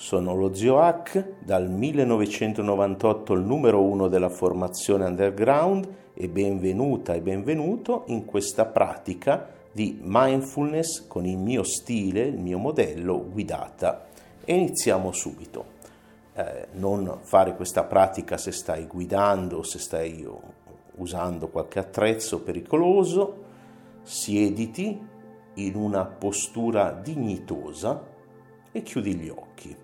Sono lo Zio Hack, dal 1998 il numero 1 della formazione underground, e benvenuta e benvenuto in questa pratica di mindfulness con il mio stile, il mio modello guidata. E iniziamo subito. Non fare questa pratica se stai guidando, se stai usando qualche attrezzo pericoloso. Siediti in una postura dignitosa e chiudi gli occhi.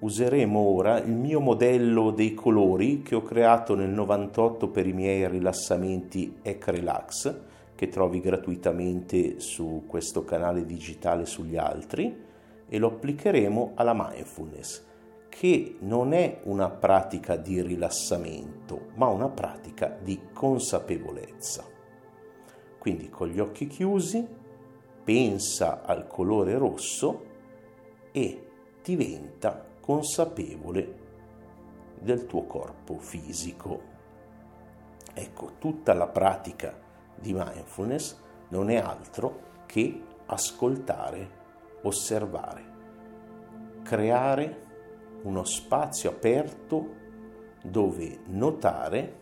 Useremo ora il mio modello dei colori che ho creato nel 98 per i miei rilassamenti EcRelax, che trovi gratuitamente su questo canale digitale sugli altri, e lo applicheremo alla mindfulness, che non è una pratica di rilassamento, ma una pratica di consapevolezza. Quindi con gli occhi chiusi, pensa al colore rosso e diventa consapevole del tuo corpo fisico. Ecco, tutta la pratica di mindfulness non è altro che ascoltare, osservare, creare uno spazio aperto dove notare,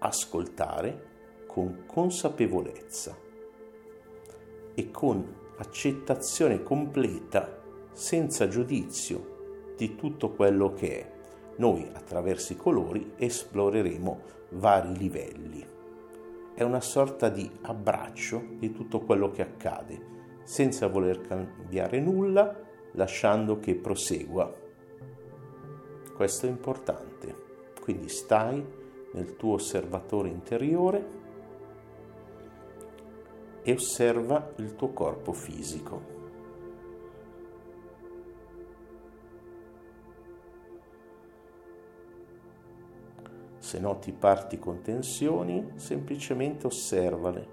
ascoltare con consapevolezza e con accettazione completa, senza giudizio, di tutto quello che è. Noi attraverso i colori esploreremo vari livelli. È una sorta di abbraccio di tutto quello che accade, senza voler cambiare nulla, lasciando che prosegua. Questo è importante. Quindi stai nel tuo osservatore interiore e osserva il tuo corpo fisico. Se noti parti con tensioni, semplicemente osservale,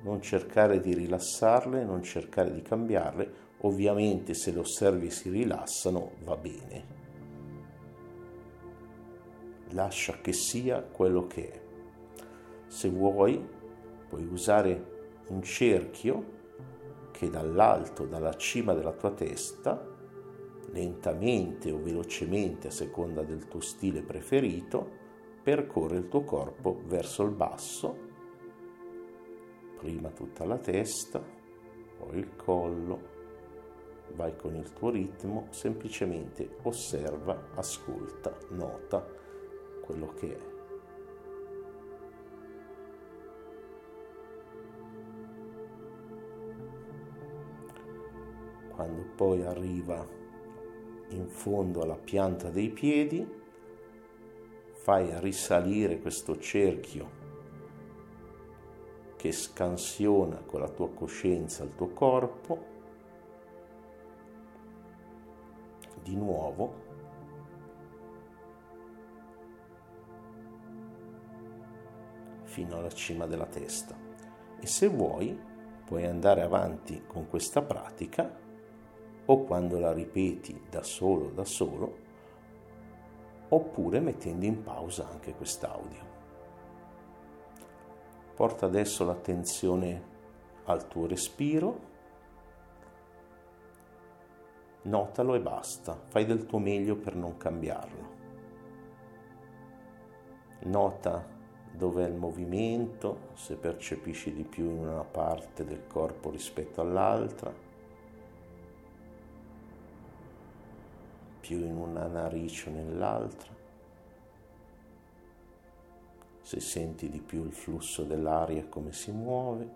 non cercare di rilassarle, non cercare di cambiarle. Ovviamente se le osservi si rilassano, va bene. Lascia che sia quello che è. Se vuoi, puoi usare un cerchio che dall'alto, dalla cima della tua testa, lentamente o velocemente a seconda del tuo stile preferito, percorre il tuo corpo verso il basso, prima tutta la testa, poi il collo. Vai con il tuo ritmo, semplicemente osserva, ascolta, nota quello che è. Quando poi arriva in fondo alla pianta dei piedi, fai risalire questo cerchio che scansiona con la tua coscienza il tuo corpo. Di nuovo, fino alla cima della testa. E se vuoi, puoi andare avanti con questa pratica, o quando la ripeti da solo, oppure mettendo in pausa anche quest'audio. Porta adesso l'attenzione al tuo respiro, notalo e basta, fai del tuo meglio per non cambiarlo. Nota dov'è il movimento, se percepisci di più in una parte del corpo rispetto all'altra, più in una narice o nell'altra, se senti di più il flusso dell'aria come si muove.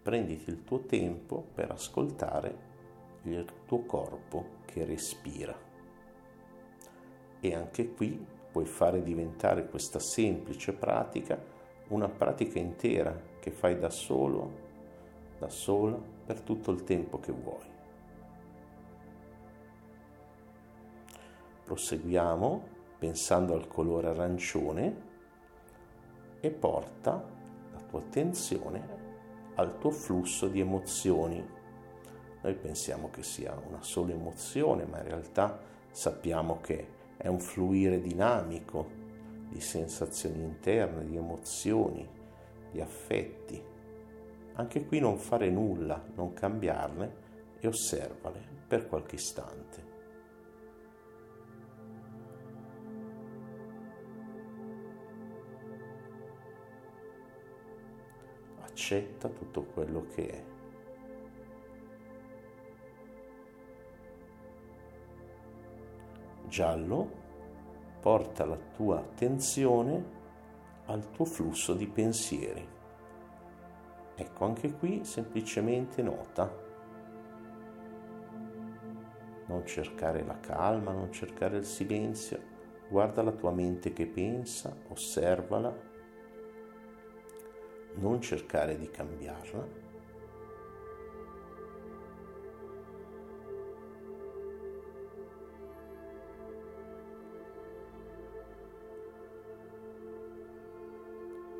Prenditi il tuo tempo per ascoltare il tuo corpo che respira. E anche qui puoi fare diventare questa semplice pratica una pratica intera che fai da solo, da sola, per tutto il tempo che vuoi. Proseguiamo pensando al colore arancione e porta la tua attenzione al tuo flusso di emozioni. Noi pensiamo che sia una sola emozione, ma in realtà sappiamo che è un fluire dinamico di sensazioni interne, di emozioni, di affetti, Anche qui non fare nulla, non cambiarle e osservale per qualche istante. Accetta tutto quello che è. Giallo, porta la tua attenzione al tuo flusso di pensieri. Ecco, anche qui semplicemente nota. Non cercare la calma, non cercare il silenzio. Guarda la tua mente che pensa, osservala. Non cercare di cambiarla.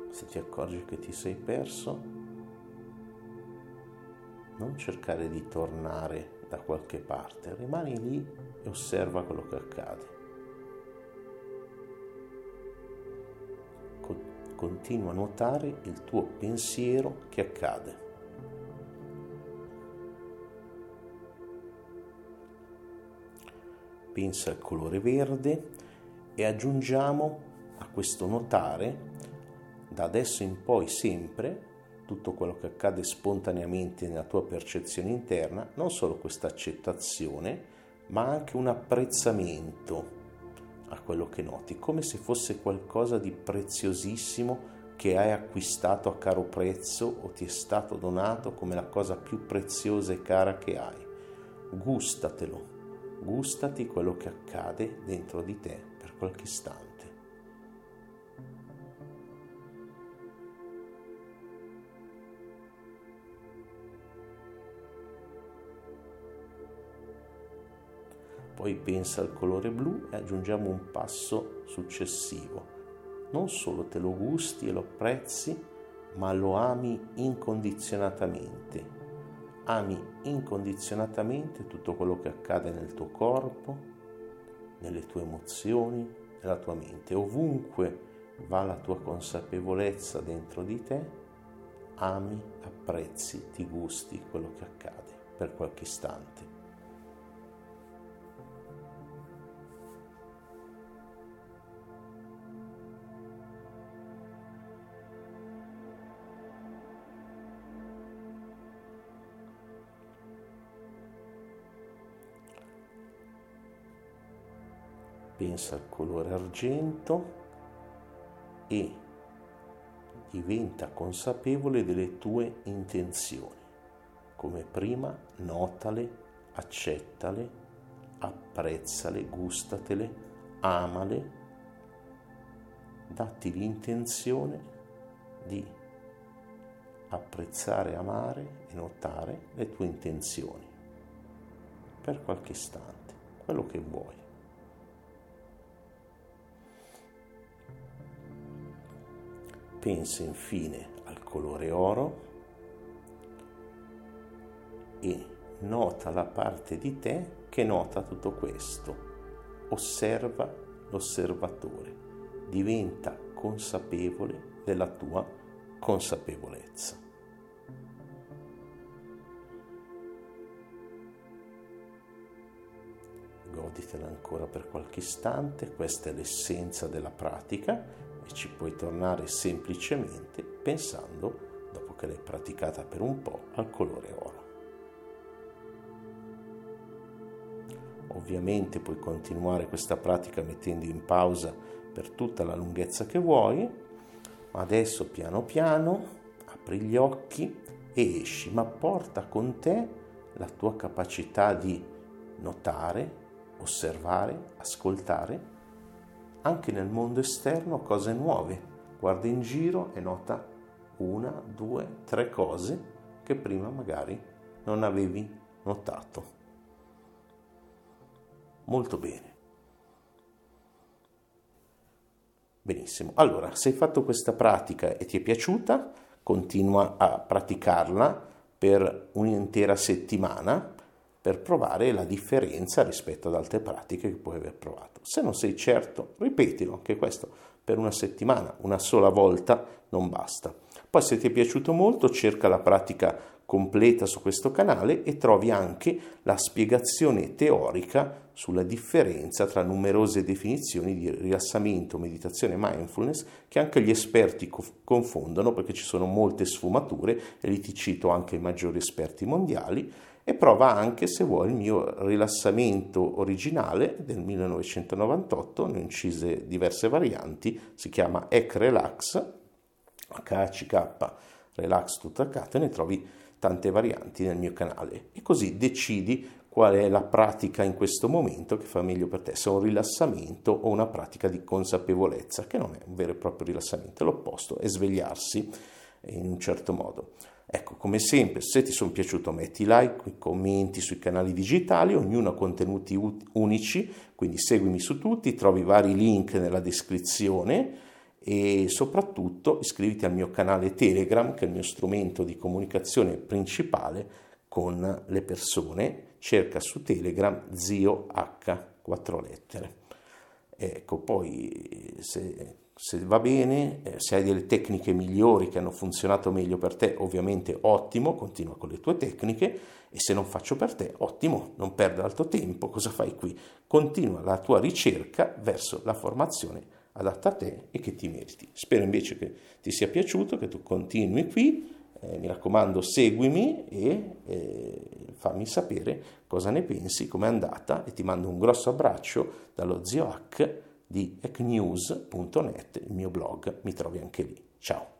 Se ti accorgi che ti sei perso, non cercare di tornare da qualche parte, rimani lì e osserva quello che accade. Continua a notare il tuo pensiero che accade. Pensa al colore verde e aggiungiamo a questo notare, da adesso in poi sempre, tutto quello che accade spontaneamente nella tua percezione interna, non solo questa accettazione, ma anche un apprezzamento a quello che noti, come se fosse qualcosa di preziosissimo che hai acquistato a caro prezzo o ti è stato donato come la cosa più preziosa e cara che hai. Gustatelo, gustati quello che accade dentro di te per qualche istante. Poi pensa al colore blu e aggiungiamo un passo successivo. Non solo te lo gusti e lo apprezzi, ma lo ami incondizionatamente. Ami incondizionatamente tutto quello che accade nel tuo corpo, nelle tue emozioni, nella tua mente. Ovunque va la tua consapevolezza dentro di te, ami, apprezzi, ti gusti quello che accade per qualche istante. Pensa al colore argento e diventa consapevole delle tue intenzioni. Come prima, notale, accettale, apprezzale, gustatele, amale. Datti l'intenzione di apprezzare, amare e notare le tue intenzioni per qualche istante, quello che vuoi. Pensa infine al colore oro e nota la parte di te che nota tutto questo. Osserva l'osservatore, diventa consapevole della tua consapevolezza. Goditela ancora per qualche istante, questa è l'essenza della pratica. E ci puoi tornare semplicemente pensando, dopo che l'hai praticata per un po', al colore oro. Ovviamente puoi continuare questa pratica mettendo in pausa per tutta la lunghezza che vuoi, ma adesso piano piano apri gli occhi e esci, ma porta con te la tua capacità di notare, osservare, ascoltare, anche nel mondo esterno, cose nuove. Guarda in giro e nota 1, 2, 3 cose che prima magari non avevi notato. Molto bene. Benissimo. Allora, se hai fatto questa pratica e ti è piaciuta, continua a praticarla per un'intera settimana, per provare la differenza rispetto ad altre pratiche che puoi aver provato. Se non sei certo, ripetilo, anche questo per una settimana, una sola volta non basta. Poi, se ti è piaciuto molto, cerca la pratica completa su questo canale e trovi anche la spiegazione teorica sulla differenza tra numerose definizioni di rilassamento, meditazione e mindfulness, che anche gli esperti confondono, perché ci sono molte sfumature, e lì ti cito anche i maggiori esperti mondiali. E prova anche, se vuoi, il mio rilassamento originale del 1998, ne incise diverse varianti, si chiama EcRelax, HCK Relax tutto accato, e ne trovi tante varianti nel mio canale, e così decidi qual è la pratica in questo momento che fa meglio per te, se è un rilassamento o una pratica di consapevolezza, che non è un vero e proprio rilassamento, è l'opposto, è svegliarsi in un certo modo. Ecco, come sempre, se ti sono piaciuto metti like, commenti sui canali digitali, ognuno ha contenuti unici, quindi seguimi su tutti, trovi vari link nella descrizione. E soprattutto iscriviti al mio canale Telegram, che è il mio strumento di comunicazione principale con le persone. Cerca su Telegram Zio Hack, 4 lettere. Ecco, poi se va bene, se hai delle tecniche migliori che hanno funzionato meglio per te, ovviamente ottimo, continua con le tue tecniche, e se non faccio per te, ottimo, non perdere altro tempo, cosa fai qui? Continua la tua ricerca verso la formazione adatta a te e che ti meriti. Spero invece che ti sia piaciuto, che tu continui qui, mi raccomando seguimi e fammi sapere cosa ne pensi, com'è andata, e ti mando un grosso abbraccio dallo Zio Hack di HackNews.net, il mio blog, mi trovi anche lì. Ciao!